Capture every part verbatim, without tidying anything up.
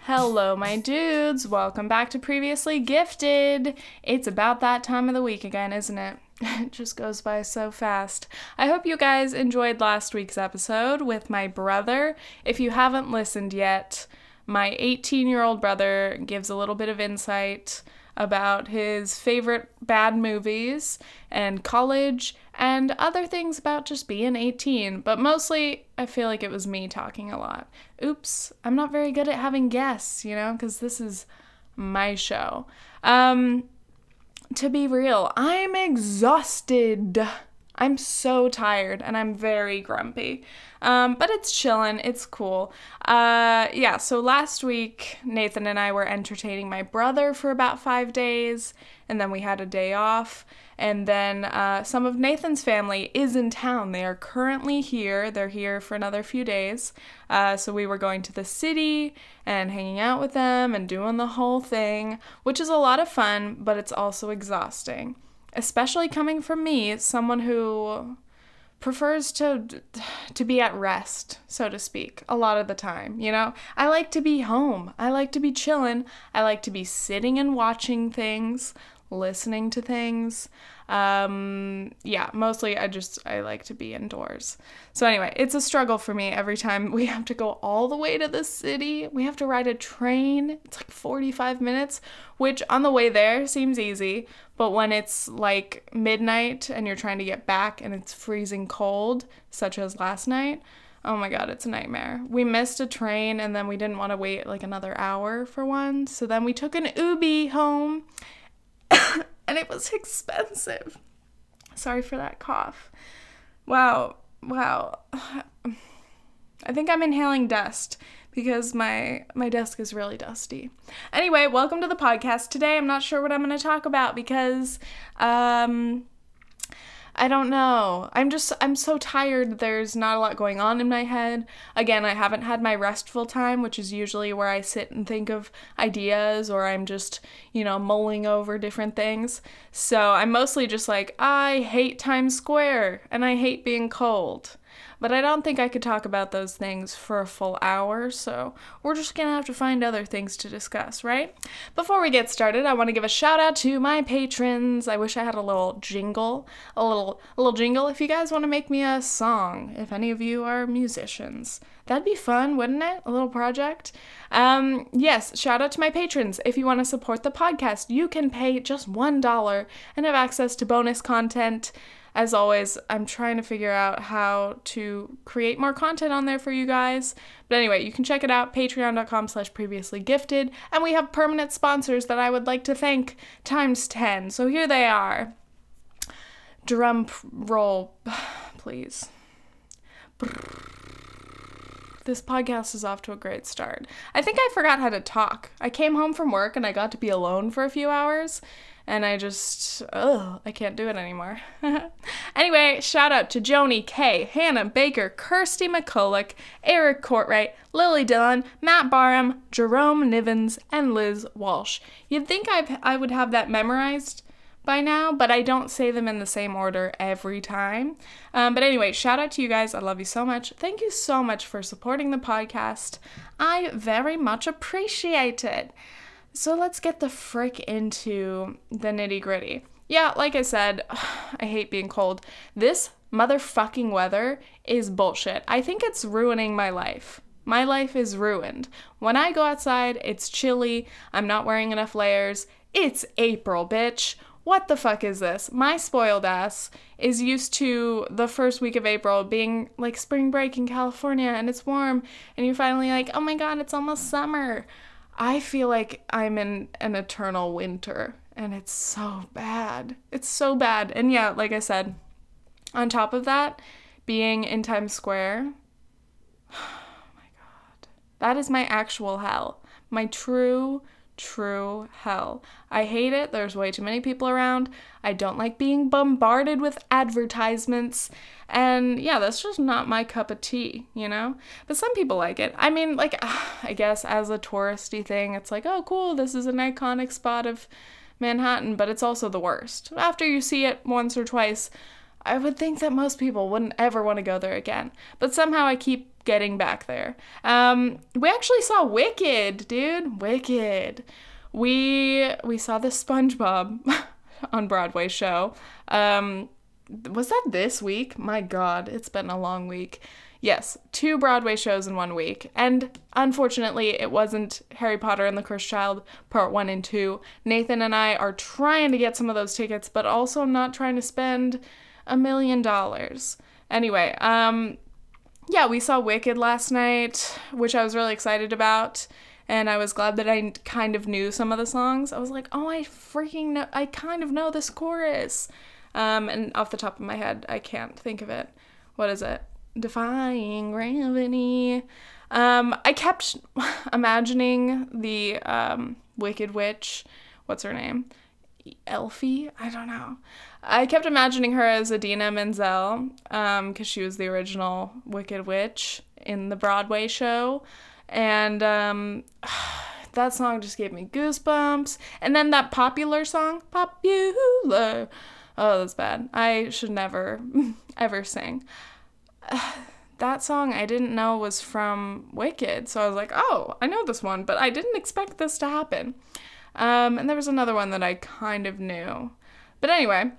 Hello, my dudes. Welcome back to Previously Gifted. It's about that time of the week again, isn't it? It just goes by so fast. I hope you guys enjoyed last week's episode with my brother. If you haven't listened yet, my eighteen-year-old brother gives a little bit of insight about his favorite bad movies and college and other things about just being eighteen, but mostly I feel like it was me talking a lot. Oops, I'm not very good at having guests, you know, because this is my show. Um, to be real, I'm exhausted. I'm so tired and I'm very grumpy, um, but it's chillin', it's cool. Uh, yeah, so last week, Nathan and I were entertaining my brother for about five days, and then we had a day off, and then uh, some of Nathan's family is in town. They are currently here. They're here for another few days, uh, so we were going to the city and hanging out with them and doing the whole thing, which is a lot of fun, but it's also exhausting. Especially coming from me, someone who prefers to to be at rest, so to speak, a lot of the time, you know? I like to be home. I like to be chillin'. I like to be sitting and watching things, listening to things. Um, yeah, mostly I just, I like to be indoors. So anyway, it's a struggle for me every time we have to go all the way to the city. We have to ride a train. It's like forty-five minutes, which on the way there seems easy. But when it's like midnight and you're trying to get back and it's freezing cold, such as last night, oh my God, it's a nightmare. We missed a train and then we didn't want to wait like another hour for one. So then we took an Ubi home. And it was expensive. Sorry for that cough. Wow. Wow. I think I'm inhaling dust because my, my desk is really dusty. Anyway, welcome to the podcast. Today I'm not sure what I'm going to talk about because um, I don't know. I'm just, I'm so tired. There's not a lot going on in my head. Again, I haven't had my restful time, which is usually where I sit and think of ideas or I'm just, you know, mulling over different things. So I'm mostly just like, I hate Times Square and I hate being cold. But I don't think I could talk about those things for a full hour, so we're just gonna have to find other things to discuss, right? Before we get started, I want to give a shout out to my patrons. I wish I had a little jingle, a little, a little jingle. If you guys want to make me a song, if any of you are musicians, that'd be fun, wouldn't it? A little project. Um, yes, shout out to my patrons. If you want to support the podcast, you can pay just one dollar and have access to bonus content. As always, I'm trying to figure out how to create more content on there for you guys. But anyway, you can check it out, patreon.com slash previously gifted. And we have permanent sponsors that I would like to thank times ten. So here they are. Drum roll, please. This podcast is off to a great start. I think I forgot how to talk. I came home from work and I got to be alone for a few hours. And I just, ugh, I can't do it anymore. Anyway, shout out to Joni K, Hannah Baker, Kirsty McCulloch, Eric Courtwright, Lily Dillon, Matt Barham, Jerome Nivens, and Liz Walsh. You'd think I've, I would have that memorized by now, but I don't say them in the same order every time. Um, but anyway, shout out to you guys. I love you so much. Thank you so much for supporting the podcast. I very much appreciate it. So let's get the frick into the nitty gritty. Yeah, like I said, I hate being cold. This motherfucking weather is bullshit. I think it's ruining my life. My life is ruined. When I go outside, it's chilly. I'm not wearing enough layers. It's April, bitch. What the fuck is this? My spoiled ass is used to the first week of April being like spring break in California and it's warm and you're finally like, oh my God, it's almost summer. I feel like I'm in an eternal winter, and it's so bad. It's so bad. And yeah, like I said, on top of that, being in Times Square, oh my God, that is my actual hell. My true, true hell. I hate it. There's way too many people around. I don't like being bombarded with advertisements. And yeah, that's just not my cup of tea, you know? But some people like it. I mean, like, I guess as a touristy thing, it's like, oh, cool, this is an iconic spot of Manhattan, but it's also the worst. After you see it once or twice, I would think that most people wouldn't ever want to go there again. But somehow I keep getting back there. Um, we actually saw Wicked, dude. Wicked. We we saw the SpongeBob on Broadway show. Um, was that this week? My God, it's been a long week. Yes, two Broadway shows in one week. And unfortunately, it wasn't Harry Potter and the Cursed Child part one and two. Nathan and I are trying to get some of those tickets, but also not trying to spend a million dollars. Anyway, um, yeah, we saw Wicked last night, which I was really excited about. And I was glad that I kind of knew some of the songs. I was like, oh, I freaking know, I kind of know this chorus. Um, and off the top of my head, I can't think of it. What is it? Defying gravity. Um, I kept imagining the um, Wicked Witch. What's her name? Elfie? I don't know. I kept imagining her as Idina Menzel, um, because she was the original Wicked Witch in the Broadway show. And um, that song just gave me goosebumps. And then that Popular song, Popular. Oh, that's bad. I should never, ever sing. Uh, that song I didn't know was from Wicked, so I was like, oh, I know this one, but I didn't expect this to happen. Um, and there was another one that I kind of knew. But anyway,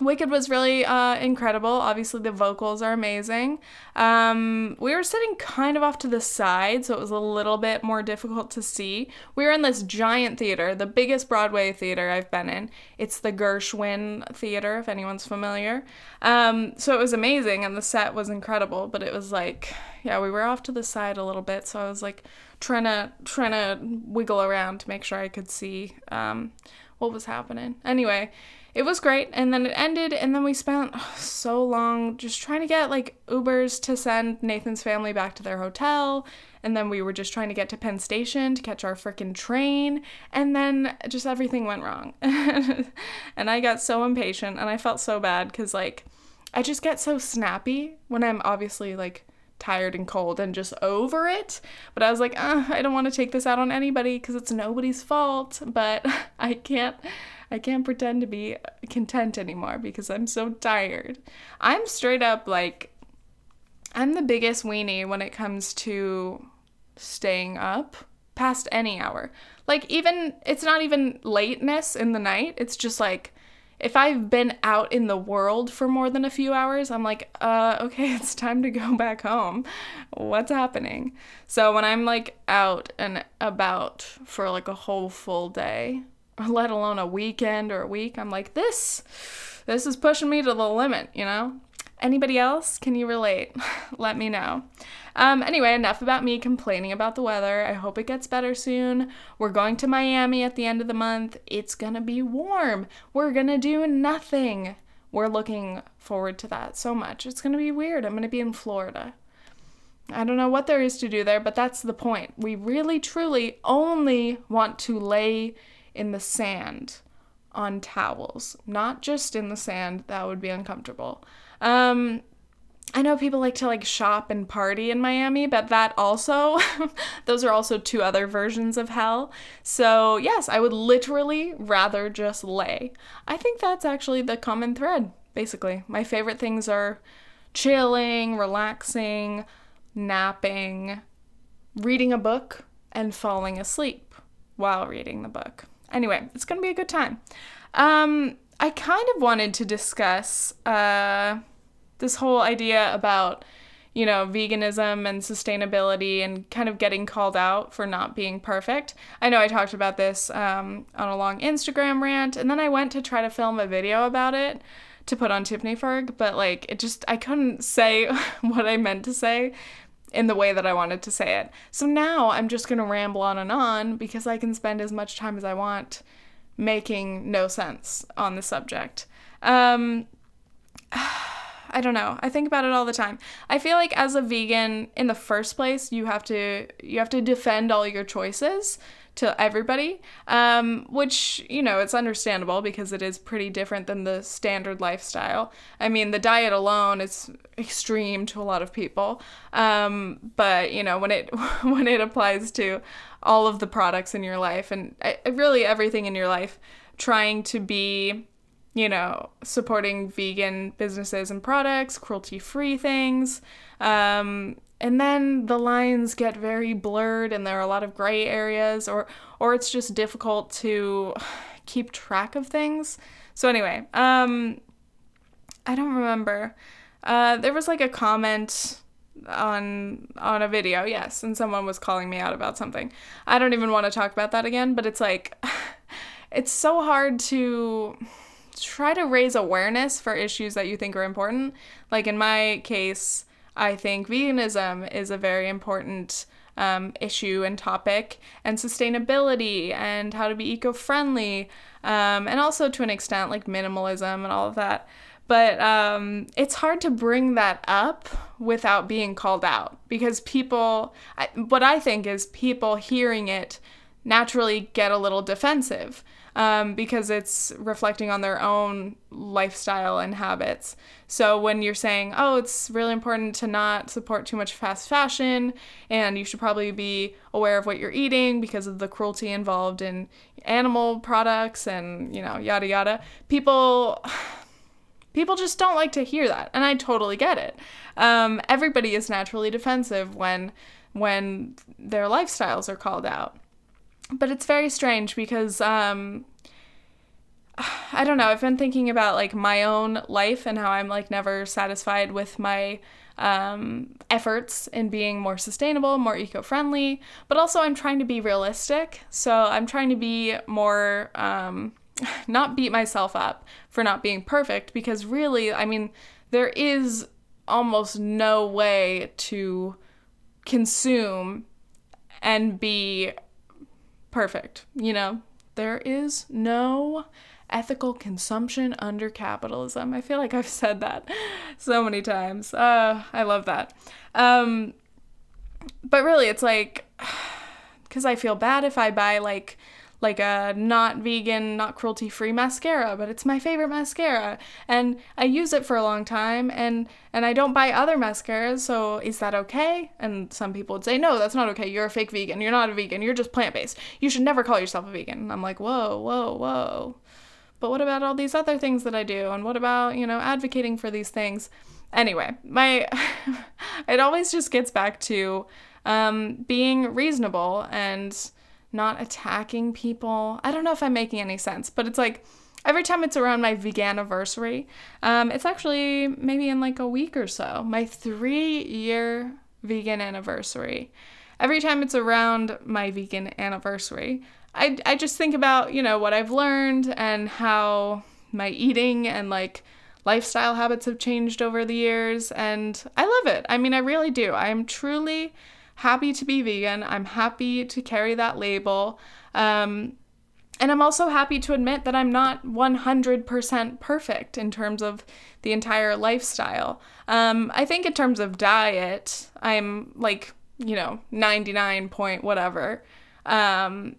Wicked was really uh, incredible. Obviously, the vocals are amazing. Um, we were sitting kind of off to the side, so it was a little bit more difficult to see. We were in this giant theater, the biggest Broadway theater I've been in. It's the Gershwin Theater, if anyone's familiar. Um, so it was amazing, and the set was incredible, but it was like, yeah, we were off to the side a little bit, so I was like trying to, trying to wiggle around to make sure I could see um, what was happening. Anyway, it was great, and then it ended, and then we spent oh, so long just trying to get, like, Ubers to send Nathan's family back to their hotel, and then we were just trying to get to Penn Station to catch our frickin' train, and then just everything went wrong. And I got so impatient, and I felt so bad, because, like, I just get so snappy when I'm obviously, like, tired and cold and just over it, but I was like, uh, I don't want to take this out on anybody, because it's nobody's fault, but I can't... I can't pretend to be content anymore because I'm so tired. I'm straight up like, I'm the biggest weenie when it comes to staying up past any hour. Like even, it's not even lateness in the night. It's just like, if I've been out in the world for more than a few hours, I'm like, uh, okay, it's time to go back home. What's happening? So when I'm like out and about for like a whole full day, let alone a weekend or a week, I'm like, this, this is pushing me to the limit, you know? Anybody else? Can you relate? Let me know. Um, anyway, enough about me complaining about the weather. I hope it gets better soon. We're going to Miami at the end of the month. It's gonna be warm. We're gonna do nothing. We're looking forward to that so much. It's gonna be weird. I'm gonna be in Florida. I don't know what there is to do there, but that's the point. We really, truly only want to lay in the sand on towels, not just in the sand. That would be uncomfortable. Um, I know people like to like shop and party in Miami, but that also, those are also two other versions of hell. So yes, I would literally rather just lay. I think that's actually the common thread, basically. My favorite things are chilling, relaxing, napping, reading a book, and falling asleep while reading the book. Anyway, it's going to be a good time. Um, I kind of wanted to discuss uh, this whole idea about, you know, veganism and sustainability and kind of getting called out for not being perfect. I know I talked about this um, on a long Instagram rant, and then I went to try to film a video about it to put on Tiffany Ferg, but like it just, I couldn't say what I meant to say in the way that I wanted to say it. So now I'm just going to ramble on and on because I can spend as much time as I want making no sense on the subject. Um, I don't know. I think about it all the time. I feel like as a vegan, in the first place, you have to you have to defend all your choices to everybody, um, which, you know, it's understandable because it is pretty different than the standard lifestyle. I mean, the diet alone is extreme to a lot of people, um, but, you know, when it when it applies to all of the products in your life and really everything in your life, trying to be you know, supporting vegan businesses and products, cruelty-free things. Um, and then the lines get very blurred and there are a lot of gray areas, or or it's just difficult to keep track of things. So anyway, um, I don't remember. Uh, there was like a comment on on a video, yes, and someone was calling me out about something. I don't even want to talk about that again, but it's like, it's so hard to try to raise awareness for issues that you think are important. Like in my case, I think veganism is a very important um, issue and topic, and sustainability and how to be eco-friendly, um, and also to an extent like minimalism and all of that. But um, it's hard to bring that up without being called out, because people, I, what I think is people hearing it naturally get a little defensive, um, because it's reflecting on their own lifestyle and habits. So when you're saying, oh, it's really important to not support too much fast fashion, and you should probably be aware of what you're eating because of the cruelty involved in animal products and, you know, yada, yada, people... People just don't like to hear that, and I totally get it. Um, everybody is naturally defensive when when their lifestyles are called out. But it's very strange because, um, I don't know, I've been thinking about, like, my own life and how I'm, like, never satisfied with my um, efforts in being more sustainable, more eco-friendly, but also I'm trying to be realistic, so I'm trying to be more... Um, not beat myself up for not being perfect, because really, I mean, there is almost no way to consume and be perfect, you know? There is no ethical consumption under capitalism. I feel like I've said that so many times. Uh, I love that. Um, but really, it's like, because I feel bad if I buy, like, like a not vegan, not cruelty-free mascara, but it's my favorite mascara, and I use it for a long time, and, and I don't buy other mascaras, so is that okay? And some people would say, no, that's not okay, you're a fake vegan, you're not a vegan, you're just plant-based, you should never call yourself a vegan. And I'm like, whoa, whoa, whoa, but what about all these other things that I do, and what about, you know, advocating for these things? Anyway, my it always just gets back to um, being reasonable and... not attacking people. I don't know if I'm making any sense, but it's like every time it's around my veganiversary, um, it's actually maybe in like a week or so, my three-year vegan anniversary. Every time it's around my vegan anniversary, I, I just think about, you know, what I've learned and how my eating and like lifestyle habits have changed over the years, and I love it. I mean, I really do. I am truly... happy to be vegan. I'm happy to carry that label. Um, and I'm also happy to admit that I'm not one hundred percent perfect in terms of the entire lifestyle. Um, I think in terms of diet, I'm like, you know, ninety-nine point whatever, um,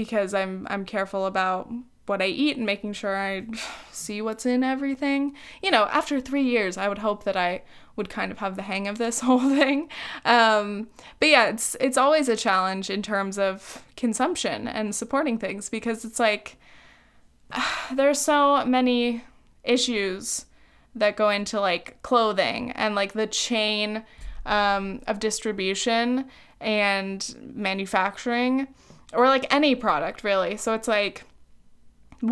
because I'm I'm careful about what I eat and making sure I see what's in everything. You know, after three years, I would hope that I would kind of have the hang of this whole thing. Um, but yeah, it's it's always a challenge in terms of consumption and supporting things, because it's like, uh, there's so many issues that go into like clothing and like the chain um, of distribution and manufacturing, or like any product really. So it's like,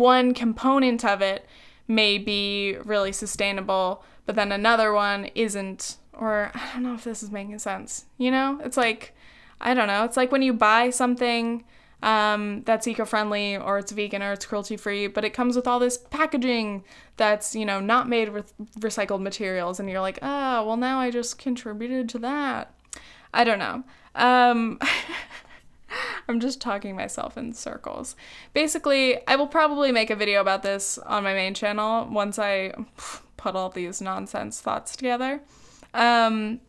one component of it may be really sustainable, but then another one isn't, or I don't know if this is making sense, you know? It's like, I don't know, it's like when you buy something um, that's eco-friendly, or it's vegan, or it's cruelty-free, but it comes with all this packaging that's, you know, not made with recycled materials, and you're like, oh, well now I just contributed to that. I don't know. Um... I'm just talking myself in circles. Basically, I will probably make a video about this on my main channel once I put all these nonsense thoughts together. Um,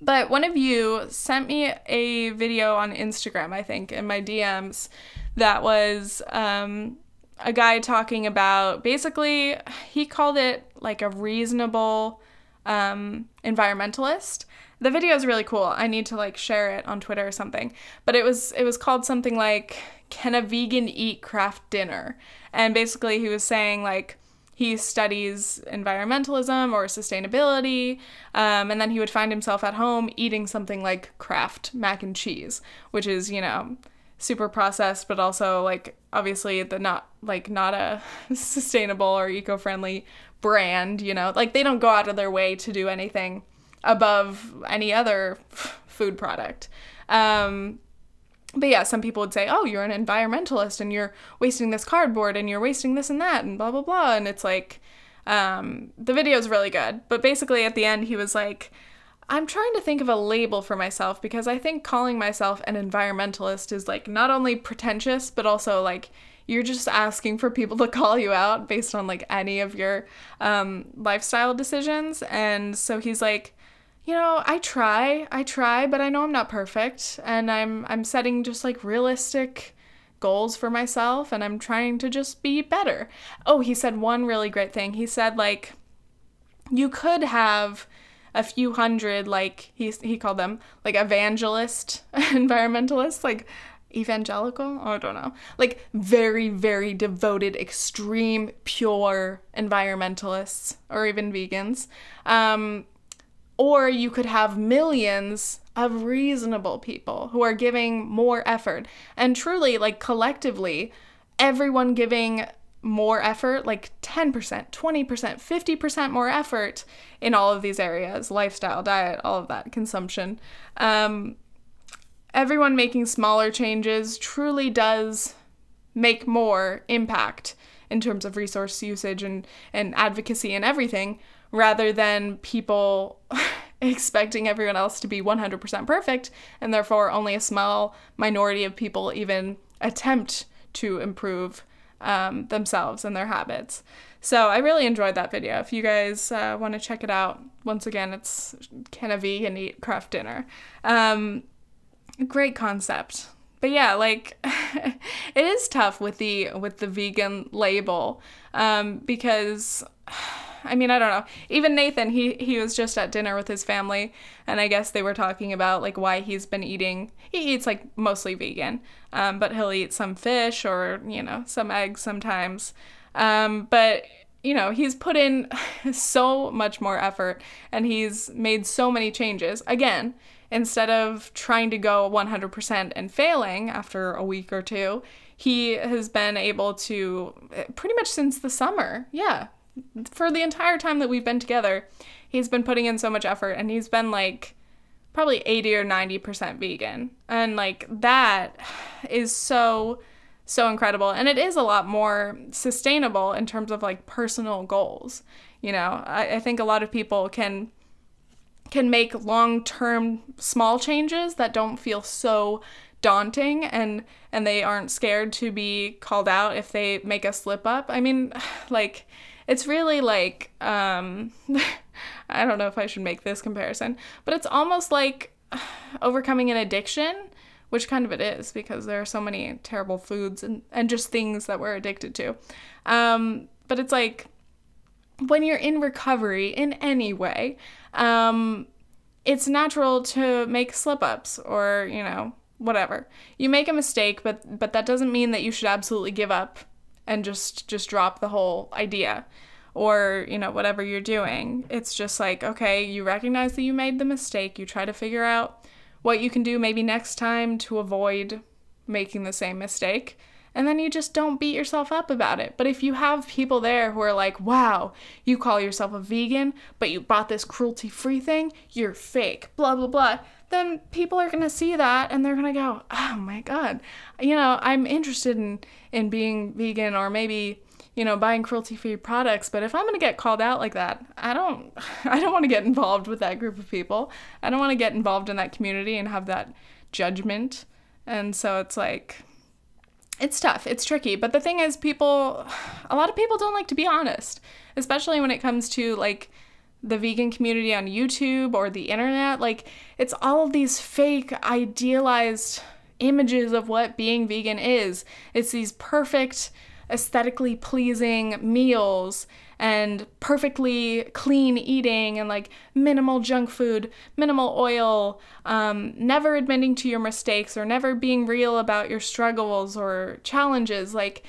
but one of you sent me a video on Instagram, I think, in my D Ms, that was um, a guy talking about, basically, he called it like a reasonable um, environmentalist. The video is really cool. I need to like share it on Twitter or something. But it was it was called something like, "Can a vegan eat Kraft Dinner?" And basically he was saying like he studies environmentalism or sustainability, um, and then he would find himself at home eating something like Kraft mac and cheese, which is, you know, super processed, but also like obviously the not like not a sustainable or eco-friendly brand, you know, like they don't go out of their way to do anything above any other f- food product. Um, but yeah, some people would say, oh, you're an environmentalist and you're wasting this cardboard and you're wasting this and that and blah, blah, blah. And it's like, um, the video's really good. But basically at the end, he was like, I'm trying to think of a label for myself because I think calling myself an environmentalist is like not only pretentious, but also like you're just asking for people to call you out based on like any of your um, lifestyle decisions. And so he's like, you know, I try, I try, but I know I'm not perfect, and I'm I'm setting just like realistic goals for myself, and I'm trying to just be better. Oh, he said one really great thing. He said like, you could have a few hundred, like he he called them like evangelist environmentalists, like evangelical, oh, I don't know, like very, very devoted, extreme, pure environmentalists or even vegans. Um, Or you could have millions of reasonable people who are giving more effort. And truly, like collectively, everyone giving more effort, like ten percent, twenty percent, fifty percent more effort in all of these areas, lifestyle, diet, all of that, consumption. Um, everyone making smaller changes truly does make more impact in terms of resource usage and, and advocacy and everything, rather than people expecting everyone else to be one hundred percent perfect, and therefore only a small minority of people even attempt to improve um, themselves and their habits. So I really enjoyed that video. If you guys uh, want to check it out, once again, it's Can a Vegan Eat Kraft Dinner? Um, great concept. But yeah, like, it is tough with the with the vegan label, um, because... I mean, I don't know. Even Nathan, he, he was just at dinner with his family, and I guess they were talking about, like, why he's been eating. He eats, like, mostly vegan, um, but he'll eat some fish or, you know, some eggs sometimes. Um, but, you know, he's put in so much more effort, and he's made so many changes. Again, instead of trying to go one hundred percent and failing after a week or two, he has been able to, pretty much since the summer, yeah, for the entire time that we've been together, he's been putting in so much effort, and he's been like probably eighty or ninety percent vegan. And like that is so, so incredible. And it is a lot more sustainable in terms of like personal goals. You know, I, I think a lot of people can can make long-term small changes that don't feel so daunting, and and they aren't scared to be called out if they make a slip up. I mean, like, it's really like, um, I don't know if I should make this comparison, but it's almost like overcoming an addiction, which kind of it is, because there are so many terrible foods and, and just things that we're addicted to. Um, but it's like, when you're in recovery in any way, um, it's natural to make slip-ups or, you know, whatever. You make a mistake, but but that doesn't mean that you should absolutely give up and just, just drop the whole idea or, you know, whatever you're doing. It's just like, okay, you recognize that you made the mistake. You try to figure out what you can do maybe next time to avoid making the same mistake. And then you just don't beat yourself up about it. But if you have people there who are like, wow, you call yourself a vegan, but you bought this cruelty-free thing, you're fake, blah, blah, blah, then people are going to see that and they're going to go, oh my God, you know, I'm interested in, in being vegan or maybe, you know, buying cruelty-free products. But if I'm going to get called out like that, I don't, I don't want to get involved with that group of people. I don't want to get involved in that community and have that judgment. And so it's like, it's tough. It's tricky. But the thing is, people, a lot of people don't like to be honest, especially when it comes to like the vegan community on YouTube or the internet. Like, it's all of these fake, idealized images of what being vegan is. It's these perfect, aesthetically pleasing meals and perfectly clean eating and like minimal junk food, minimal oil, um, never admitting to your mistakes or never being real about your struggles or challenges. Like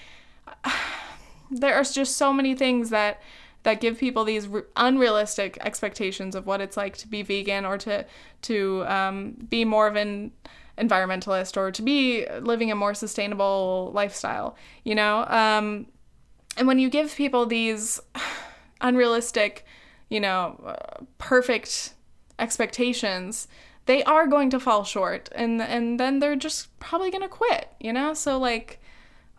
there are just so many things that that give people these r- unrealistic expectations of what it's like to be vegan or to to um, be more of an environmentalist or to be living a more sustainable lifestyle, you know? Um, and when you give people these unrealistic, you know, uh, perfect expectations, they are going to fall short and and then they're just probably going to quit, you know? So like,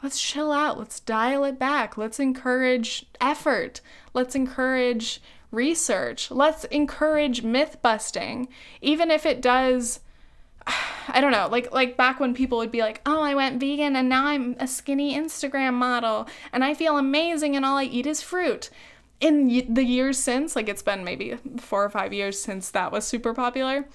let's chill out. Let's dial it back. Let's encourage effort. Let's encourage research. Let's encourage myth busting. Even if it does, I don't know, like like back when people would be like, oh, I went vegan and now I'm a skinny Instagram model and I feel amazing and all I eat is fruit. In the years since, like it's been maybe four or five years since that was super popular.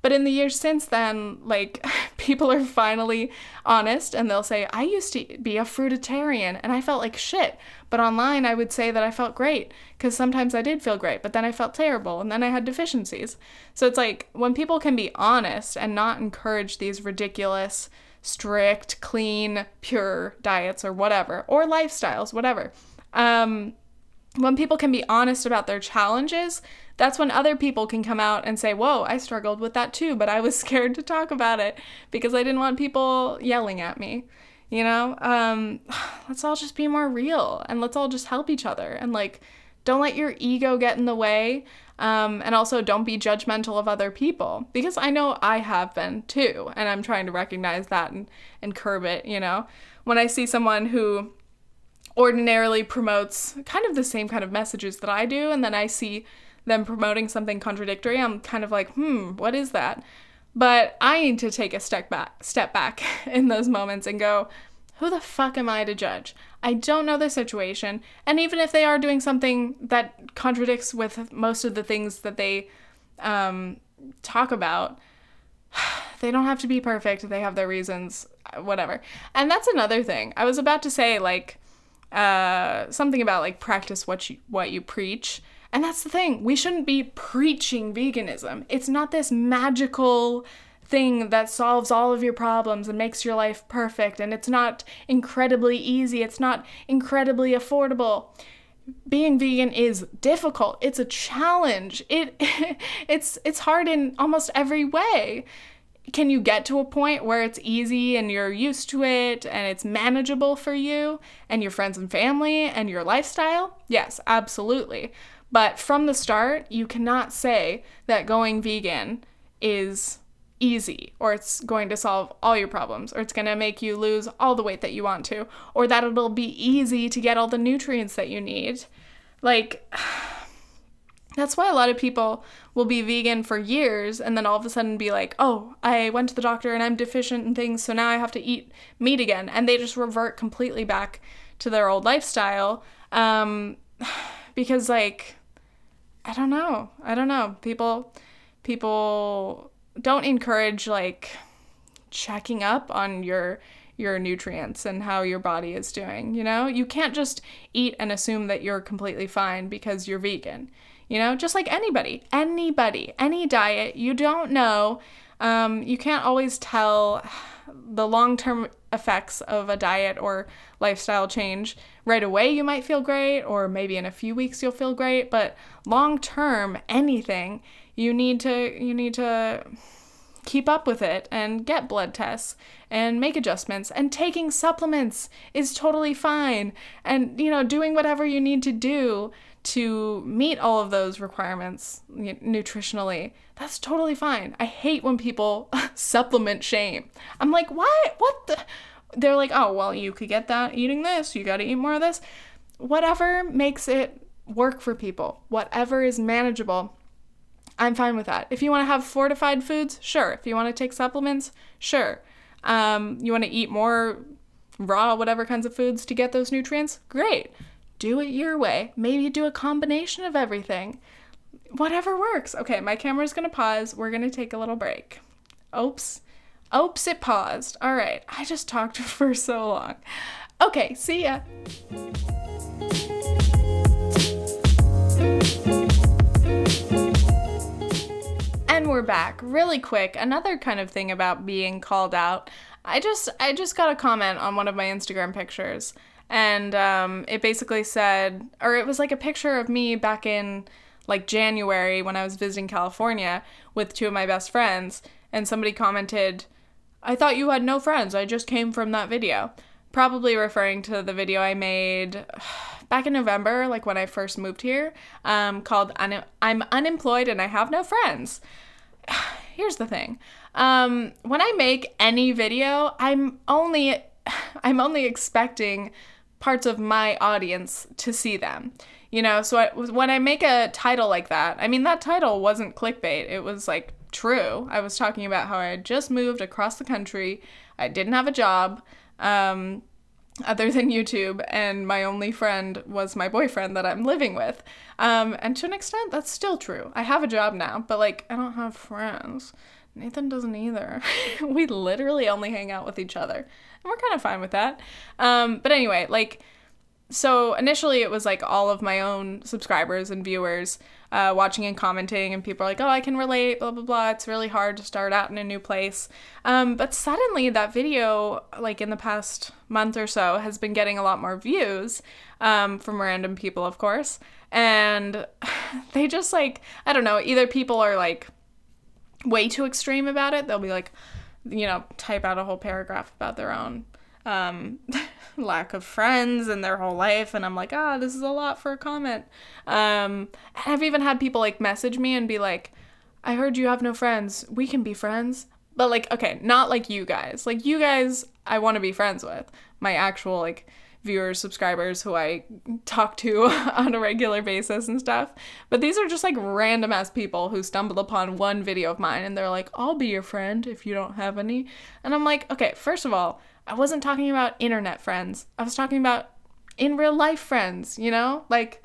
But in the years since then, like, people are finally honest and they'll say, I used to be a fruitarian and I felt like shit. But online, I would say that I felt great because sometimes I did feel great, but then I felt terrible and then I had deficiencies. So it's like when people can be honest and not encourage these ridiculous, strict, clean, pure diets or whatever, or lifestyles, whatever. Um, when people can be honest about their challenges, that's when other people can come out and say, whoa, I struggled with that too, but I was scared to talk about it because I didn't want people yelling at me, you know? Um, let's all just be more real and let's all just help each other and like, don't let your ego get in the way. Um, and also don't be judgmental of other people because I know I have been too. And I'm trying to recognize that and, and curb it, you know? When I see someone who ordinarily promotes kind of the same kind of messages that I do and then I see them promoting something contradictory, I'm kind of like, hmm, what is that? But I need to take a step back, step back in those moments and go, who the fuck am I to judge? I don't know the situation. And even if they are doing something that contradicts with most of the things that they um, talk about, they don't have to be perfect. They have their reasons, whatever. And that's another thing. I was about to say, like, uh, something about, like, practice what you what you preach. And that's the thing. We shouldn't be preaching veganism. It's not this magical thing that solves all of your problems and makes your life perfect. And it's not incredibly easy. It's not incredibly affordable. Being vegan is difficult. It's a challenge. It it's it's hard in almost every way. Can you get to a point where it's easy and you're used to it and it's manageable for you and your friends and family and your lifestyle? Yes, absolutely. But from the start, you cannot say that going vegan is easy or it's going to solve all your problems or it's going to make you lose all the weight that you want to or that it'll be easy to get all the nutrients that you need. Like, that's why a lot of people will be vegan for years and then all of a sudden be like, oh, I went to the doctor and I'm deficient in things, so now I have to eat meat again. And they just revert completely back to their old lifestyle um, because, like, I don't know. I don't know. People, people don't encourage like checking up on your your nutrients and how your body is doing. You know, you can't just eat and assume that you're completely fine because you're vegan. You know, just like anybody, anybody, any diet, you don't know. Um, you can't always tell the long-term effects of a diet or lifestyle change. Right away you might feel great, or maybe in a few weeks you'll feel great, but long-term anything, you need to you need to keep up with it and get blood tests and make adjustments, and taking supplements is totally fine, and, you know, doing whatever you need to do to meet all of those requirements nutritionally. That's totally fine. I hate when people supplement shame. I'm like, what? What the? They're like, oh, well, you could get that eating this. You got to eat more of this. Whatever makes it work for people, whatever is manageable, I'm fine with that. If you want to have fortified foods, sure. If you want to take supplements, sure. Um, you want to eat more raw, whatever kinds of foods to get those nutrients, great. Do it your way. Maybe do a combination of everything. Whatever works. Okay, my camera's going to pause. We're going to take a little break. Oops. Oops, it paused. All right. I just talked for so long. Okay, see ya. back really quick. Another kind of thing about being called out. I just I just got a comment on one of my Instagram pictures, and um, it basically said, or it was like a picture of me back in like January when I was visiting California with two of my best friends, and somebody commented, "I thought you had no friends. I just came from that video." Probably referring to the video I made back in November, like when I first moved here, um, called Un- I'm Unemployed and I Have No Friends. Here's the thing. Um, when I make any video, I'm only, I'm only expecting parts of my audience to see them. You know, so I, when I make a title like that, I mean, that title wasn't clickbait. It was like true. I was talking about how I had just moved across the country. I didn't have a job. Um, other than YouTube, and my only friend was my boyfriend that I'm living with. Um, and to an extent, that's still true. I have a job now, but like, I don't have friends. Nathan doesn't either. We literally only hang out with each other, and we're kind of fine with that. Um, but anyway, like, so initially it was like all of my own subscribers and viewers, uh, watching and commenting, and people are like, "Oh, I can relate, blah, blah, blah. It's really hard to start out in a new place." Um, but suddenly that video, like in the past month or so, has been getting a lot more views, um, from random people, of course. And they just like, I don't know, either people are like way too extreme about it. They'll be like, you know, type out a whole paragraph about their own um, lack of friends and their whole life. And I'm like, ah, oh, this is a lot for a comment. Um, and I've even had people like message me and be like, "I heard you have no friends. We can be friends." But like, okay, not like you guys, like you guys, I want to be friends with my actual like viewers, subscribers who I talk to on a regular basis and stuff. But these are just like random ass people who stumbled upon one video of mine and they're like, "I'll be your friend if you don't have any." And I'm like, okay, first of all, I wasn't talking about internet friends. I was talking about in real life friends, you know? Like,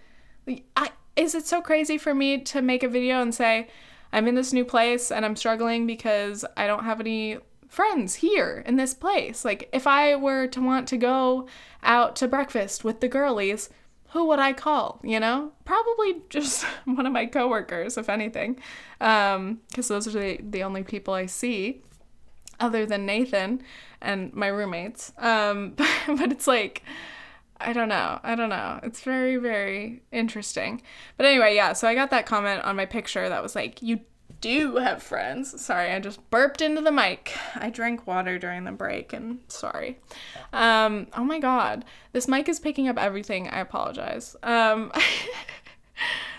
I, is it so crazy for me to make a video and say, "I'm in this new place and I'm struggling because I don't have any friends here in this place"? Like, if I were to want to go out to breakfast with the girlies, who would I call, you know? Probably just one of my coworkers, if anything, um, because those are the, the only people I see, other than Nathan and my roommates. Um, but, but it's like, I don't know. I don't know. It's very, very interesting. But anyway, yeah, so I got that comment on my picture that was like, "You do have friends." Sorry, I just burped into the mic. I drank water during the break, and sorry. Um, oh my God, this mic is picking up everything. I apologize. Um,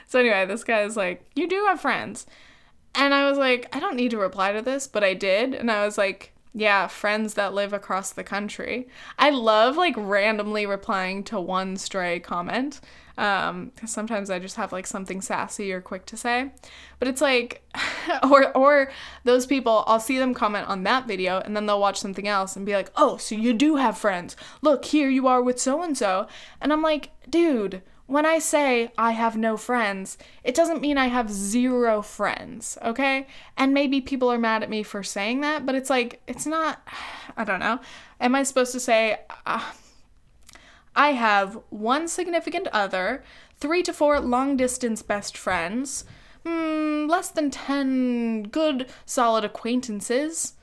so anyway, this guy is like, "You do have friends." And I was like, I don't need to reply to this, but I did. And I was like, yeah, friends that live across the country. I love like randomly replying to one stray comment. Um, cause sometimes I just have like something sassy or quick to say, but it's like, or, or those people, I'll see them comment on that video and then they'll watch something else and be like, "Oh, so you do have friends. Look, here you are with so-and-so." And I'm like, dude, when I say I have no friends, it doesn't mean I have zero friends, okay? And maybe people are mad at me for saying that, but it's like, it's not, I don't know. Am I supposed to say, uh, I have one significant other, three to four long-distance best friends, mm, less than ten good, solid acquaintances,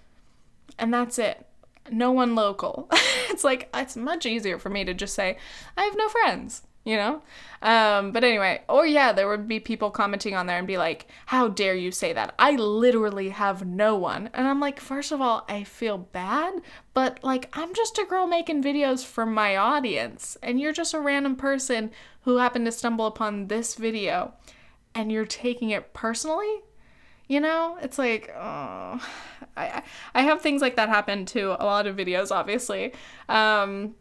and that's it? No one local. It's like, it's much easier for me to just say, I have no friends. You know? Um, but anyway, or yeah, there would be people commenting on there and be like, "How dare you say that? I literally have no one." And I'm like, first of all, I feel bad, but like, I'm just a girl making videos for my audience, and you're just a random person who happened to stumble upon this video and you're taking it personally. You know, it's like, oh, I, I have things like that happen to a lot of videos, obviously. Um,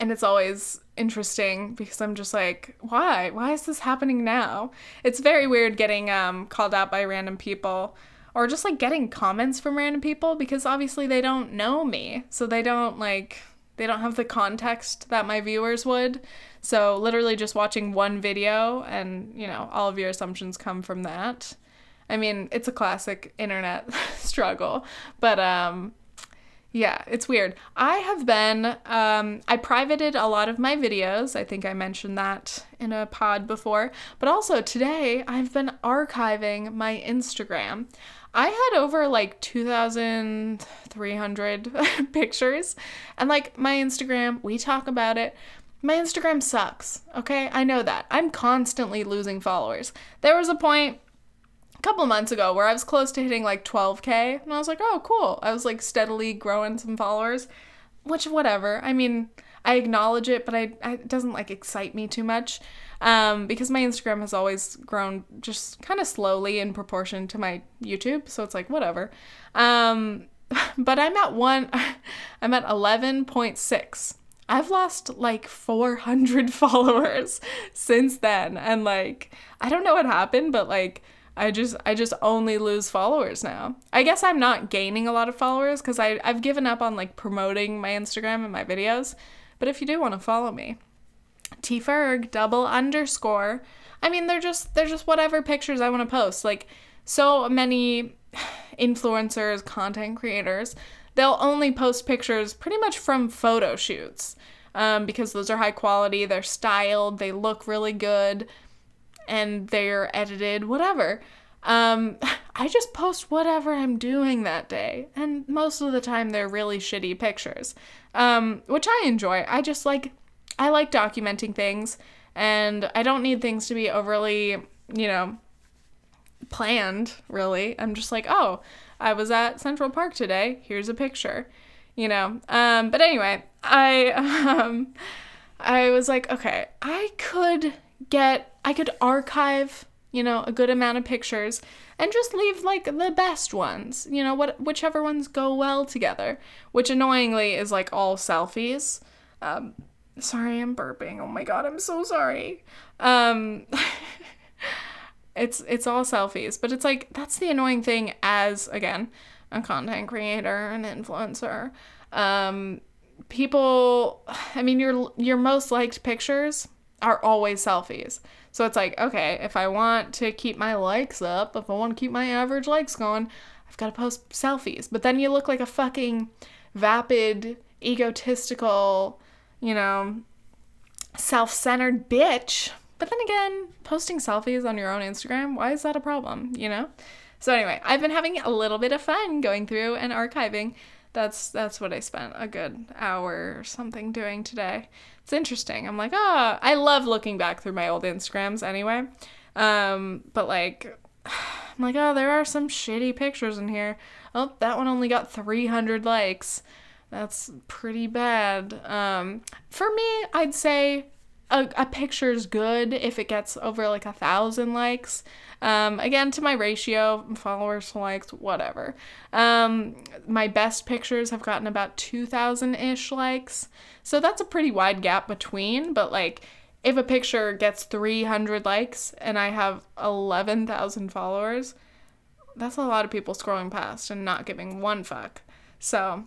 And it's always interesting because I'm just like, why? Why is this happening now? It's very weird getting um, called out by random people, or just like getting comments from random people, because obviously they don't know me. So they don't like, they don't have the context that my viewers would. So literally just watching one video and, you know, all of your assumptions come from that. I mean, it's a classic internet struggle, but um, Yeah, it's weird. I have been, um, I privated a lot of my videos. I think I mentioned that in a pod before. But also today, I've been archiving my Instagram. I had over like two thousand three hundred pictures. And like my Instagram, we talk about it. My Instagram sucks, okay? I know that. I'm constantly losing followers. There was a point a couple months ago where I was close to hitting like twelve K, and I was like, oh, cool. I was like steadily growing some followers, which whatever. I mean, I acknowledge it, but I, I it doesn't like excite me too much um, because my Instagram has always grown just kind of slowly in proportion to my YouTube, so it's like whatever. Um, but I'm at one, I'm at eleven point six. I've lost like four hundred followers since then. And like, I don't know what happened, but like, I just, I just only lose followers now. I guess I'm not gaining a lot of followers because I I've given up on like promoting my Instagram and my videos. But if you do want to follow me, tferg double underscore. I mean, they're just, they're just whatever pictures I want to post. Like so many influencers, content creators, they'll only post pictures pretty much from photo shoots um, because those are high quality, they're styled, they look really good, and they're edited, whatever. Um, I just post whatever I'm doing that day, and most of the time they're really shitty pictures, um, which I enjoy. I just like, I like documenting things, and I don't need things to be overly, you know, planned, really. I'm just like, oh, I was at Central Park today. Here's a picture, you know? Um, but anyway, I, um, I was like, okay, I could get, I could archive, you know, a good amount of pictures and just leave like the best ones, you know, what, whichever ones go well together, which annoyingly is like all selfies. Um, sorry, I'm burping. Oh my God. I'm so sorry. Um, It's it's all selfies, but it's like, that's the annoying thing as, again, a content creator, an influencer. Um, people, I mean, your your most liked pictures are always selfies. So it's like, okay, if I want to keep my likes up, if I want to keep my average likes going, I've got to post selfies. But then you look like a fucking vapid, egotistical, you know, self-centered bitch. But then again, posting selfies on your own Instagram, why is that a problem, you know? So anyway, I've been having a little bit of fun going through and archiving. That's that's what I spent a good hour or something doing today. It's interesting. I'm like, oh, I love looking back through my old Instagrams anyway. Um, but like, I'm like, oh, there are some shitty pictures in here. Oh, that one only got three hundred likes. That's pretty bad. Um, for me, I'd say A, a picture's good if it gets over like a thousand likes. Um, again, to my ratio, followers to likes, whatever. Um, my best pictures have gotten about two thousand-ish likes. So that's a pretty wide gap between, but like if a picture gets three hundred likes and I have eleven thousand followers, that's a lot of people scrolling past and not giving one fuck. So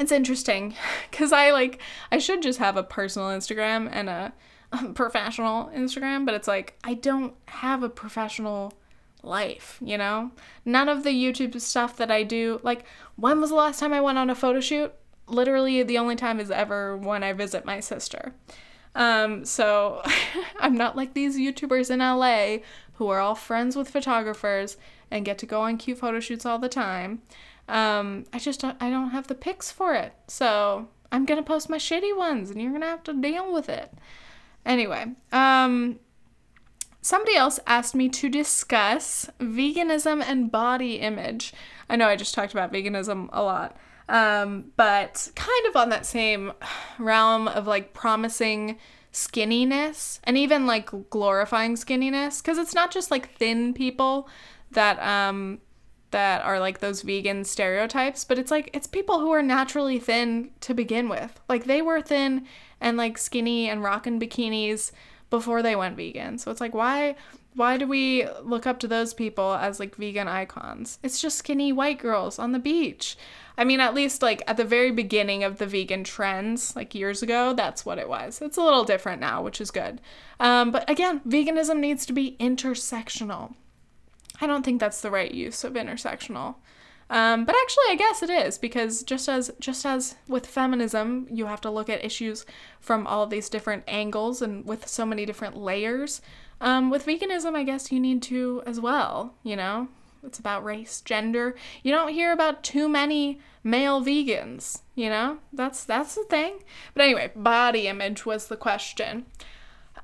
it's interesting because I like, I should just have a personal Instagram and a, a professional Instagram, but it's like, I don't have a professional life, you know? None of the YouTube stuff that I do, like, when was the last time I went on a photo shoot? Literally the only time is ever when I visit my sister. Um, so I'm not like these YouTubers in L A who are all friends with photographers and get to go on cute photo shoots all the time. Um, I just don't, I don't have the pics for it, so I'm gonna post my shitty ones, and you're gonna have to deal with it. Anyway, um, somebody else asked me to discuss veganism and body image. I know I just talked about veganism a lot, um, but kind of on that same realm of, like, promising skinniness, and even, like, glorifying skinniness, because it's not just, like, thin people that, um... that are like those vegan stereotypes, but it's like, it's people who are naturally thin to begin with. Like, they were thin and like skinny and rockin' bikinis before they went vegan. So it's like, why, why do we look up to those people as like vegan icons? It's just skinny white girls on the beach. I mean, at least like at the very beginning of the vegan trends, like years ago, that's what it was. It's a little different now, which is good. Um, but again, veganism needs to be intersectional. I don't think that's the right use of intersectional. Um, but actually, I guess it is, because just as just as with feminism, you have to look at issues from all of these different angles and with so many different layers. Um, with veganism, I guess you need to as well, you know? It's about race, gender. You don't hear about too many male vegans, you know? That's that's the thing. But anyway, body image was the question.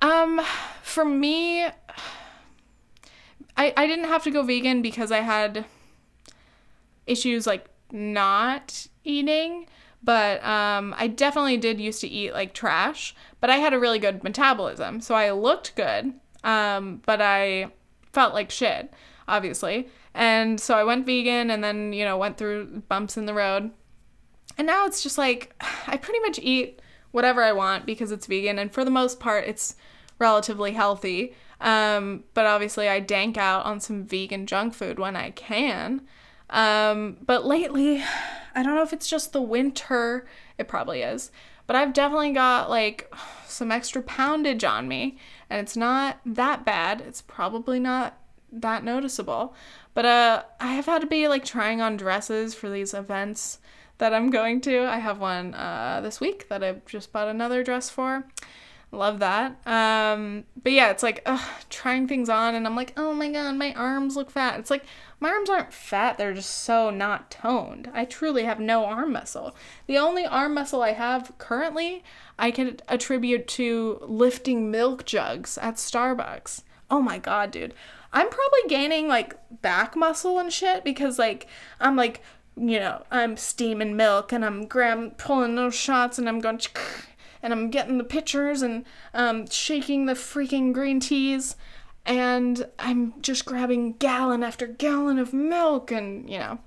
Um, for me, I, I didn't have to go vegan because I had issues like not eating, but um, I definitely did used to eat like trash, but I had a really good metabolism, so I looked good, um, but I felt like shit, obviously. And so I went vegan and then, you know, went through bumps in the road. And now it's just like, I pretty much eat whatever I want because it's vegan. And for the most part, it's relatively healthy. Um, but obviously I dank out on some vegan junk food when I can. Um, but lately, I don't know if it's just the winter. It probably is. But I've definitely got like some extra poundage on me. And it's not that bad. It's probably not that noticeable, but uh I have had to be like trying on dresses for these events that I'm going to. I have one uh this week that I've just bought another dress for. Love that. Um but yeah, it's like ugh, trying things on and I'm like, oh my god, my arms look fat. It's like, my arms aren't fat, they're just so not toned. I truly have no arm muscle. The only arm muscle I have currently I can attribute to lifting milk jugs at Starbucks. Oh my god, dude, I'm probably gaining, like, back muscle and shit because, like, I'm, like, you know, I'm steaming milk and I'm gram- pulling those shots and I'm going and I'm getting the pictures and um, shaking the freaking green teas and I'm just grabbing gallon after gallon of milk and, you know.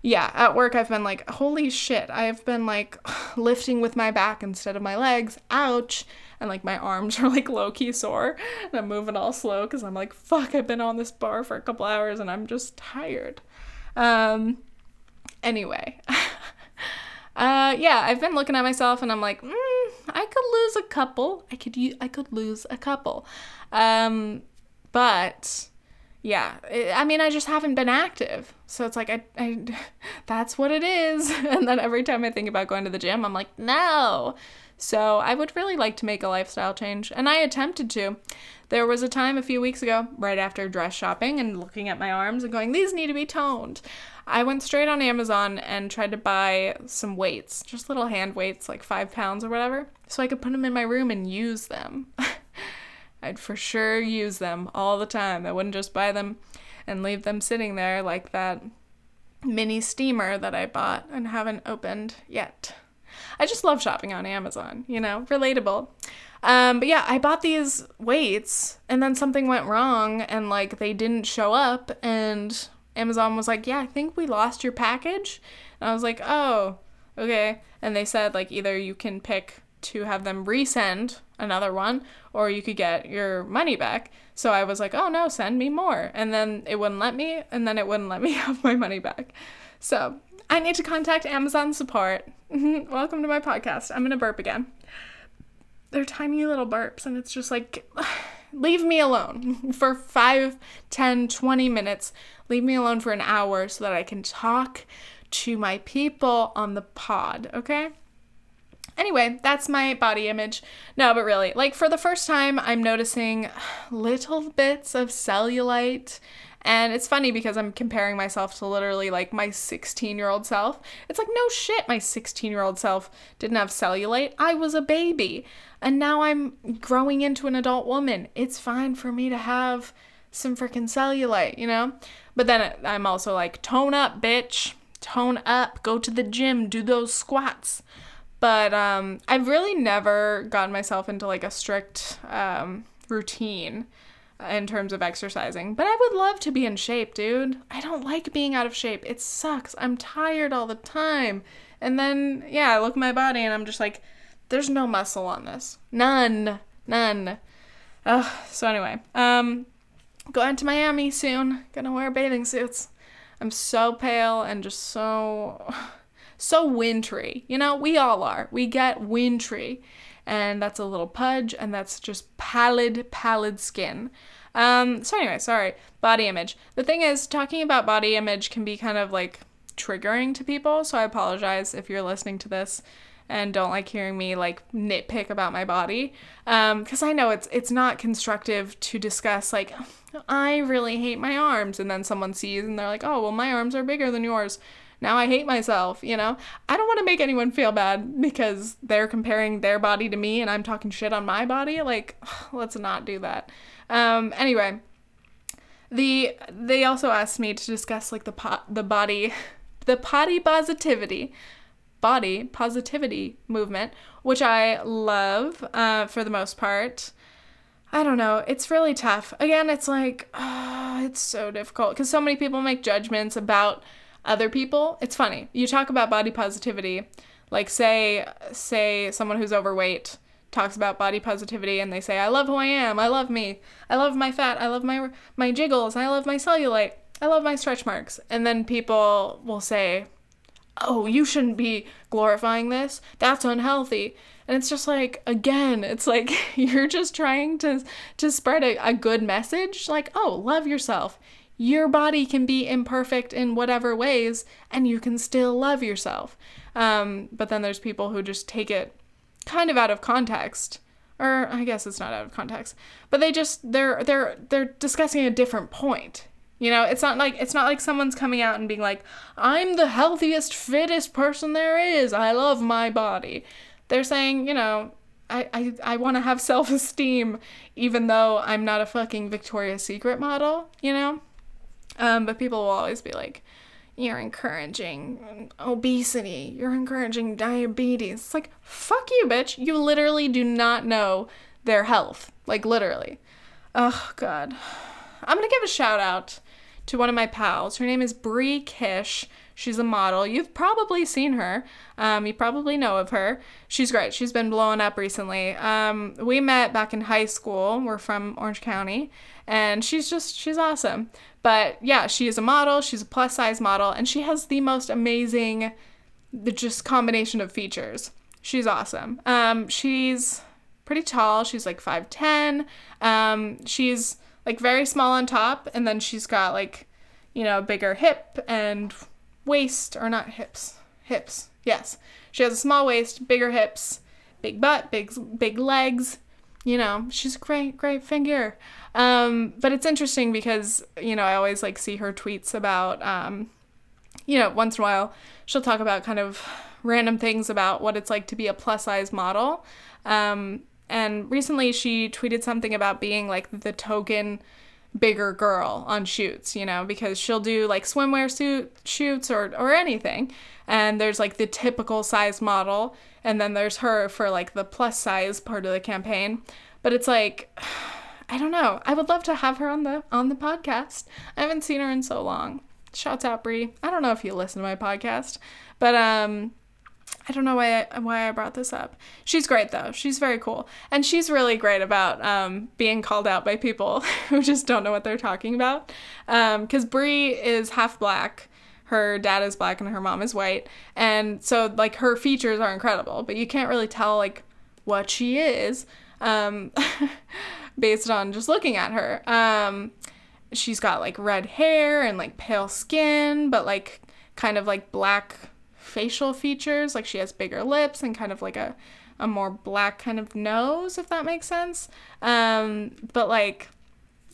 Yeah, at work I've been like, holy shit, I've been, like, lifting with my back instead of my legs. Ouch. And, like, my arms are, like, low-key sore, and I'm moving all slow because I'm like, fuck, I've been on this bar for a couple hours, and I'm just tired. Um, anyway. uh, yeah, I've been looking at myself, and I'm like, mm, I could lose a couple. I could, I could lose a couple. Um, but, yeah, it, I mean, I just haven't been active. So it's like, I, I, that's what it is. And then every time I think about going to the gym, I'm like, no. So I would really like to make a lifestyle change, and I attempted to. There was a time a few weeks ago, right after dress shopping and looking at my arms and going, these need to be toned. I went straight on Amazon and tried to buy some weights, just little hand weights, like five pounds or whatever, so I could put them in my room and use them. I'd for sure use them all the time. I wouldn't just buy them and leave them sitting there like that mini steamer that I bought and haven't opened yet. I just love shopping on Amazon, you know, relatable. Um, but yeah, I bought these weights and then something went wrong and like they didn't show up and Amazon was like, yeah, I think we lost your package. And I was like, oh, okay. And they said like either you can pick to have them resend another one or you could get your money back. So I was like, oh no, send me more. And then it wouldn't let me and then it wouldn't let me have my money back. So I need to contact Amazon support. Welcome to my podcast. I'm going to burp again. They're tiny little burps, and it's just like, leave me alone for five, ten, twenty minutes. Leave me alone for an hour so that I can talk to my people on the pod, okay? Anyway, that's my body image. No, but really, like for the first time, I'm noticing little bits of cellulite. And it's funny because I'm comparing myself to literally, like, my sixteen-year-old self. It's like, no shit, my sixteen-year-old self didn't have cellulite. I was a baby. And now I'm growing into an adult woman. It's fine for me to have some freaking cellulite, you know? But then I'm also like, tone up, bitch. Tone up. Go to the gym. Do those squats. But um, I've really never gotten myself into, like, a strict um, routine in terms of exercising, but I would love to be in shape, dude. I don't like being out of shape. It sucks. I'm tired all the time. And then, yeah, I look at my body and I'm just like, there's no muscle on this. None. None. Ugh. So anyway, um, going to Miami soon. Gonna wear bathing suits. I'm so pale and just so, so wintry. You know, we all are. We get wintry. And that's a little pudge, and that's just pallid, pallid skin. Um, so anyway, sorry, body image. The thing is, talking about body image can be kind of like triggering to people, so I apologize if you're listening to this and don't like hearing me, like, nitpick about my body. Um, because I know it's it's not constructive to discuss, like, I really hate my arms, and then someone sees and they're like, oh, well, my arms are bigger than yours. Now I hate myself, you know? I don't want to make anyone feel bad because they're comparing their body to me and I'm talking shit on my body. Like, let's not do that. Um, anyway, the they also asked me to discuss, like, the po- the body, the potty positivity, body positivity movement, which I love, uh, for the most part. I don't know. It's really tough. Again, it's like, oh, it's so difficult because so many people make judgments about other people. It's funny. You talk about body positivity, like say, say someone who's overweight talks about body positivity and they say, I love who I am. I love me. I love my fat. I love my, my jiggles. I love my cellulite. I love my stretch marks. And then people will say, oh, you shouldn't be glorifying this. That's unhealthy. And it's just like, again, it's like, you're just trying to, to spread a, a good message. Like, oh, love yourself. Your body can be imperfect in whatever ways, and you can still love yourself. Um, but then there's people who just take it kind of out of context, or I guess it's not out of context, but they just, they're, they're, they're discussing a different point. You know, it's not like, it's not like someone's coming out and being like, I'm the healthiest, fittest person there is. I love my body. They're saying, you know, I, I, I want to have self-esteem, even though I'm not a fucking Victoria's Secret model, you know? Um, but people will always be like, you're encouraging obesity, you're encouraging diabetes. It's like, fuck you, bitch. You literally do not know their health. Like, literally. Oh, God. I'm going to give a shout out to one of my pals. Her name is Bree Kish. She's a model. You've probably seen her. Um, you probably know of her. She's great. She's been blowing up recently. Um, we met back in high school. We're from Orange County. And she's just, she's awesome. But yeah, she is a model. She's a plus size model. And she has the most amazing, the just combination of features. She's awesome. Um, she's pretty tall. She's like five ten. Um, she's like very small on top. And then she's got like, you know, bigger hip and waist, or not hips, hips, yes. She has a small waist, bigger hips, big butt, big big legs, you know, she's a great, great figure. Um, but it's interesting because, you know, I always like see her tweets about, um, you know, once in a while, she'll talk about kind of random things about what it's like to be a plus size model. Um, and recently she tweeted something about being like the token bigger girl on shoots, you know, because she'll do like swimwear suit shoots or, or anything. And there's like the typical size model. And then there's her for like the plus size part of the campaign. But it's like, I don't know. I would love to have her on the, on the podcast. I haven't seen her in so long. Shouts out, Bree. I don't know if you listen to my podcast, but, um, I don't know why I, why I brought this up. She's great, though. She's very cool. And she's really great about um, being called out by people who just don't know what they're talking about. Because um, Bree is half black. Her dad is black and her mom is white. And so, like, her features are incredible. But you can't really tell, like, what she is um, based on just looking at her. Um, she's got, like, red hair and, like, pale skin. But, like, kind of, like, black facial features, like she has bigger lips and kind of like a, a more black kind of nose, if that makes sense. Um, but like,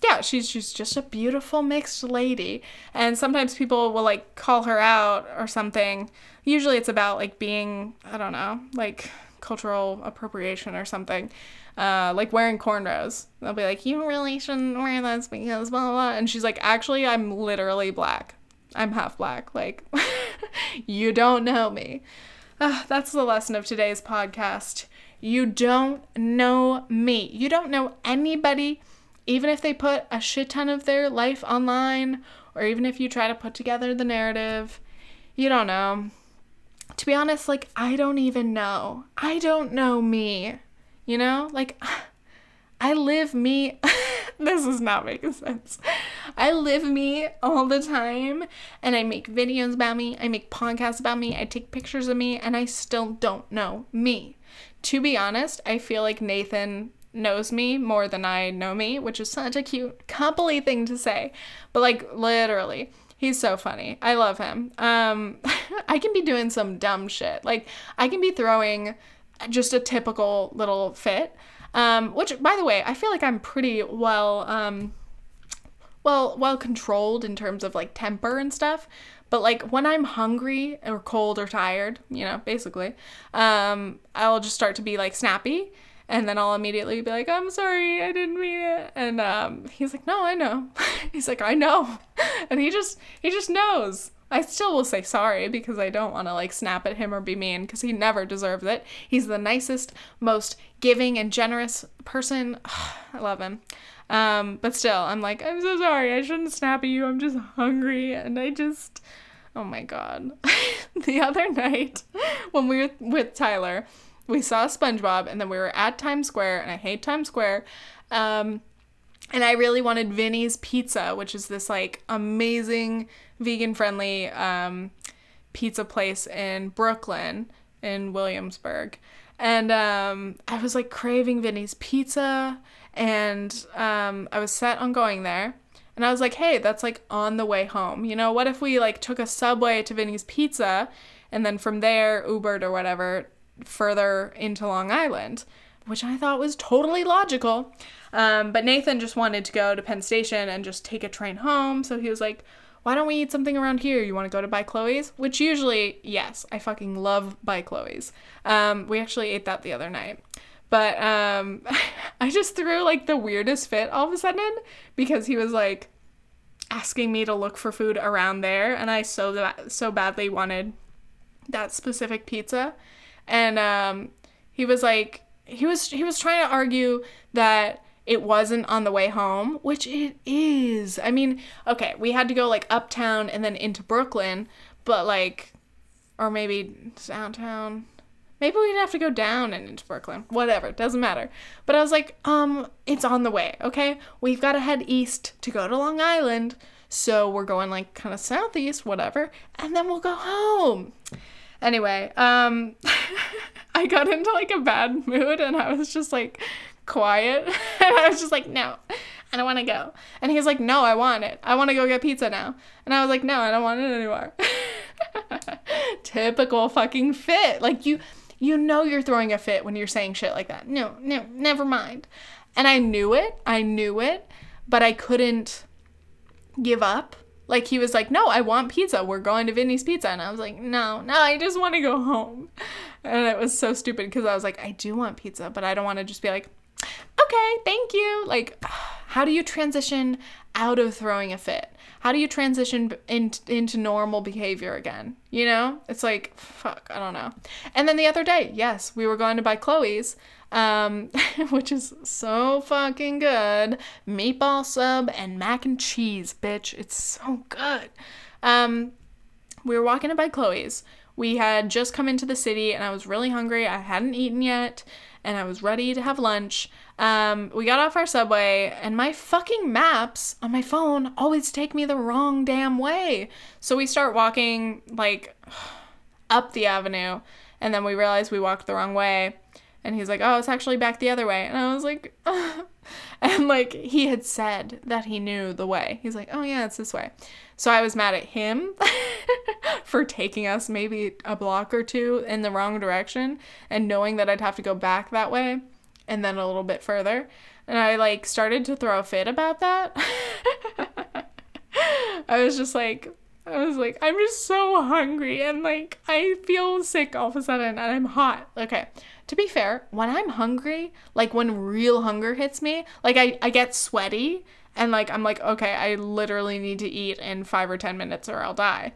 yeah, she's, she's just a beautiful mixed lady. And sometimes people will like call her out or something. Usually it's about like being, I don't know, like cultural appropriation or something. Uh, like wearing cornrows. They'll be like, you really shouldn't wear this because blah, blah, blah. And she's like, actually, I'm literally black. I'm half black. Like, you don't know me. Uh, that's the lesson of today's podcast. You don't know me. You don't know anybody, even if they put a shit ton of their life online, or even if you try to put together the narrative. You don't know. To be honest, like, I don't even know. I don't know me. You know? Like, I live me. This is not making sense. I live me all the time, and I make videos about me, I make podcasts about me, I take pictures of me, and I still don't know me. To be honest, I feel like Nathan knows me more than I know me, which is such a cute couple-y thing to say, but like literally, He's so funny. I love him. Um, I can be doing some dumb shit. Like, I can be throwing just a typical little fit, um, which, by the way, I feel like I'm pretty well, um, well, well controlled in terms of, like, temper and stuff. But, like, when I'm hungry or cold or tired, you know, basically, um, I'll just start to be, like, snappy. And then I'll immediately be like, I'm sorry, I didn't mean it. And um, he's like, no, I know. He's like, I know. And he just, he just knows. I still will say sorry because I don't want to, like, snap at him or be mean because he never deserves it. He's the nicest, most giving and generous person. Ugh, I love him. Um, but still, I'm like, I'm so sorry. I shouldn't snap at you. I'm just hungry. And I just, oh my God. The other night when we were with Tyler, we saw SpongeBob, and then we were at Times Square, and I hate Times Square, um, and I really wanted Vinny's Pizza, which is this, like, amazing vegan-friendly um, pizza place in Brooklyn, in Williamsburg, and um, I was, like, craving Vinny's Pizza, and um, I was set on going there, and I was like, hey, that's, like, on the way home, you know, what if we, like, took a subway to Vinny's Pizza, and then from there, Ubered or whatever, further into Long Island, which I thought was totally logical. Um, but Nathan just wanted to go to Penn Station and just take a train home. So he was like, why don't we eat something around here? You want to go to By Chloe's? Which usually, yes, I fucking love By Chloe's. Um, we actually ate that the other night. But um, I just threw, like, the weirdest fit all of a sudden because he was, like, asking me to look for food around there. And I so, ba- so badly wanted that specific pizza. And, um, he was like, he was, he was trying to argue that it wasn't on the way home, which it is. I mean, okay, we had to go, like, uptown and then into Brooklyn, but, like, or maybe downtown, maybe we'd have to go down and into Brooklyn, whatever, doesn't matter. But I was like, um, it's on the way, okay? We've got to head east to go to Long Island, so we're going, like, kind of southeast, whatever, and then we'll go home. Anyway, um, I got into, like, a bad mood, and I was just, like, quiet, and I was just like, no, I don't want to go, and he was like, no, I want it, I want to go get pizza now, and I was like, no, I don't want it anymore. Typical fucking fit, like, you, you know you're throwing a fit when you're saying shit like that, no, no, never mind, and I knew it, I knew it, but I couldn't give up. Like, he was like, no, I want pizza. We're going to Vinny's Pizza. And I was like, no, no, I just want to go home. And it was so stupid because I was like, I do want pizza, but I don't want to just be like, okay, thank you. Like, how do you transition out of throwing a fit? How do you transition in, into normal behavior again? You know? It's like, fuck, I don't know. And then the other day, yes, we were going to By Chloe's, um, which is so fucking good. Meatball sub and mac and cheese, bitch. It's so good. Um, we were walking to By Chloe's. We had just come into the city, and I was really hungry. I hadn't eaten yet, and I was ready to have lunch. Um, we got off our subway, and my fucking maps on my phone always take me the wrong damn way. So we start walking, like, up the avenue, and then we realize we walked the wrong way, and he's like, oh, it's actually back the other way, and I was like, ugh. And, like, he had said that he knew the way. He's like, oh, yeah, it's this way. So I was mad at him for taking us maybe a block or two in the wrong direction and knowing that I'd have to go back that way and then a little bit further. And I, like, started to throw a fit about that. I was just like, I was like, I'm just so hungry and, like, I feel sick all of a sudden and I'm hot. Okay. To be fair, when I'm hungry, like, when real hunger hits me, like, I, I get sweaty and, like, I'm like, okay, I literally need to eat in five or ten minutes or I'll die.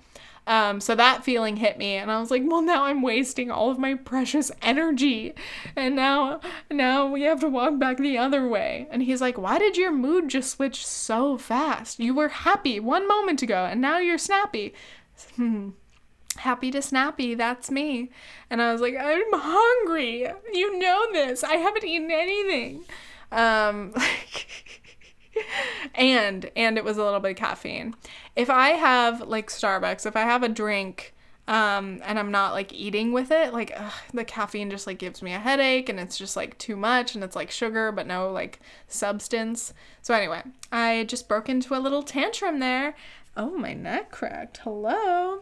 Um, so that feeling hit me and I was like, well, now I'm wasting all of my precious energy and now, now we have to walk back the other way. And he's like, why did your mood just switch so fast? You were happy one moment ago and now you're snappy. Hmm. Happy to snappy, that's me. And I was like, I'm hungry. You know this. I haven't eaten anything. Um, and, and it was a little bit of caffeine. If I have, like, Starbucks, if I have a drink, um, and I'm not, like, eating with it, like, ugh, the caffeine just, like, gives me a headache, and it's just, like, too much, and it's, like, sugar, but no, like, substance. So anyway, I just broke into a little tantrum there. Oh, my neck cracked. Hello.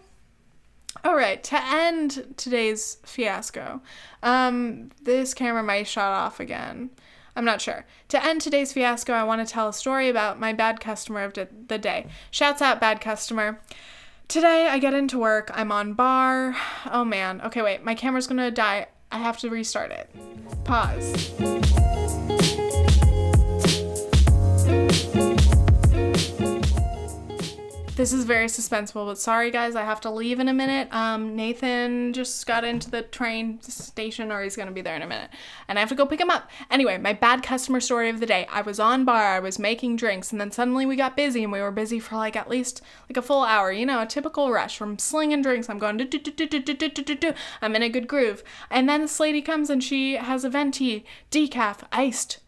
All right, to end today's fiasco, um, this camera might shut off again. I'm not sure. To end today's fiasco, I want to tell a story about my bad customer of the day. Shouts out, bad customer. Today, I get into work. I'm on bar. Oh, man. Okay, wait. My camera's going to die. I have to restart it. Pause. This is very suspenseful, but sorry, guys. I have to leave in a minute. Um, Nathan just got into the train station, or he's going to be there in a minute. And I have to go pick him up. Anyway, my bad customer story of the day. I was on bar. I was making drinks. And then suddenly we got busy, and we were busy for, like, at least, like, a full hour. You know, a typical rush from slinging drinks. I'm going, do do do do do do do do do. I'm in a good groove. And then this lady comes, and she has a venti, decaf, iced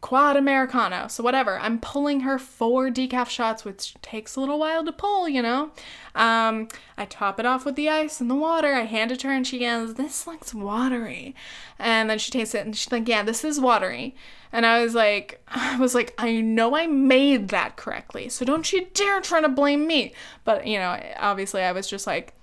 quad Americano. So whatever. I'm pulling her four decaf shots, which takes a little while to pull, you know. Um, I top it off with the ice and the water. I hand it to her and she goes, "This looks watery." And then she tastes it and she's like, "Yeah, this is watery." And I was like, I was like, I know I made that correctly. So don't you dare try to blame me. But, you know, obviously I was just like,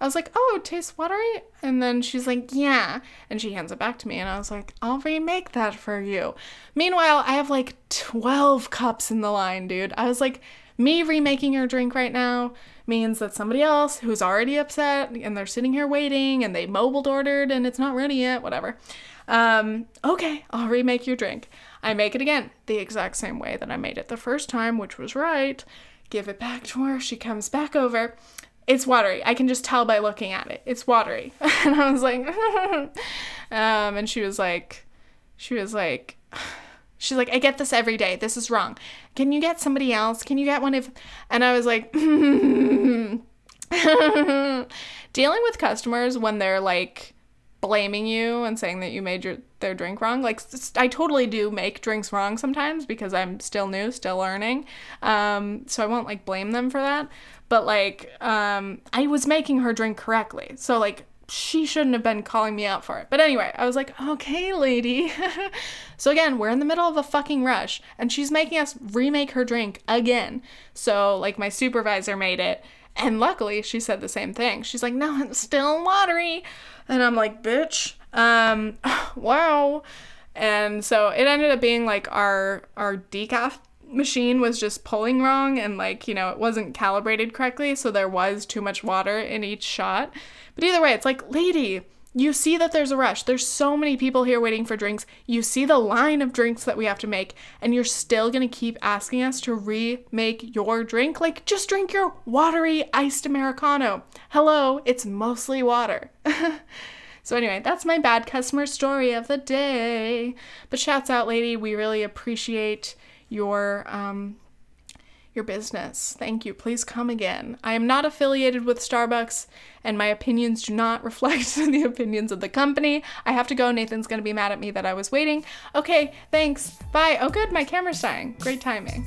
I was like, "Oh, it tastes watery?" And then she's like, "Yeah." And she hands it back to me, and I was like, "I'll remake that for you." Meanwhile, I have, like, twelve cups in the line, dude. I was like, me remaking your drink right now means that somebody else who's already upset, and they're sitting here waiting, and they mobile ordered, and it's not ready yet, whatever. Um, okay, I'll remake your drink. I make it again, the exact same way that I made it the first time, which was right. Give it back to her. She comes back over. It's watery. I can just tell by looking at it. It's watery. And I was like, um, and she was like, she was like, she's like, "I get this every day. This is wrong. Can you get somebody else? Can you get one if," and I was like, dealing with customers when they're, like, blaming you and saying that you made your, their drink wrong. Like, I totally do make drinks wrong sometimes because I'm still new, still learning. Um, so I won't, like, blame them for that. But, like, um, I was making her drink correctly. So, like, she shouldn't have been calling me out for it. But anyway, I was like, "Okay, lady." So again, we're in the middle of a fucking rush, and she's making us remake her drink again. So, like, my supervisor made it. And luckily, she said the same thing. She's like, "No, it's still watery." And I'm like, "Bitch, um, wow." And so it ended up being, like, our our decaf machine was just pulling wrong, and, like, you know, it wasn't calibrated correctly, so there was too much water in each shot. But either way, it's like, lady, you see that there's a rush. There's so many people here waiting for drinks. You see the line of drinks that we have to make, and you're still gonna keep asking us to remake your drink? Like, just drink your watery iced Americano. Hello, it's mostly water. So anyway, that's my bad customer story of the day. But shouts out, lady, we really appreciate your um your business. Thank you. Please come again. I am not affiliated with Starbucks, and my opinions do not reflect the opinions of the company. I have to go. Nathan's going to be mad at me that I was waiting. Okay, thanks. Bye. Oh, good. My camera's dying. Great timing.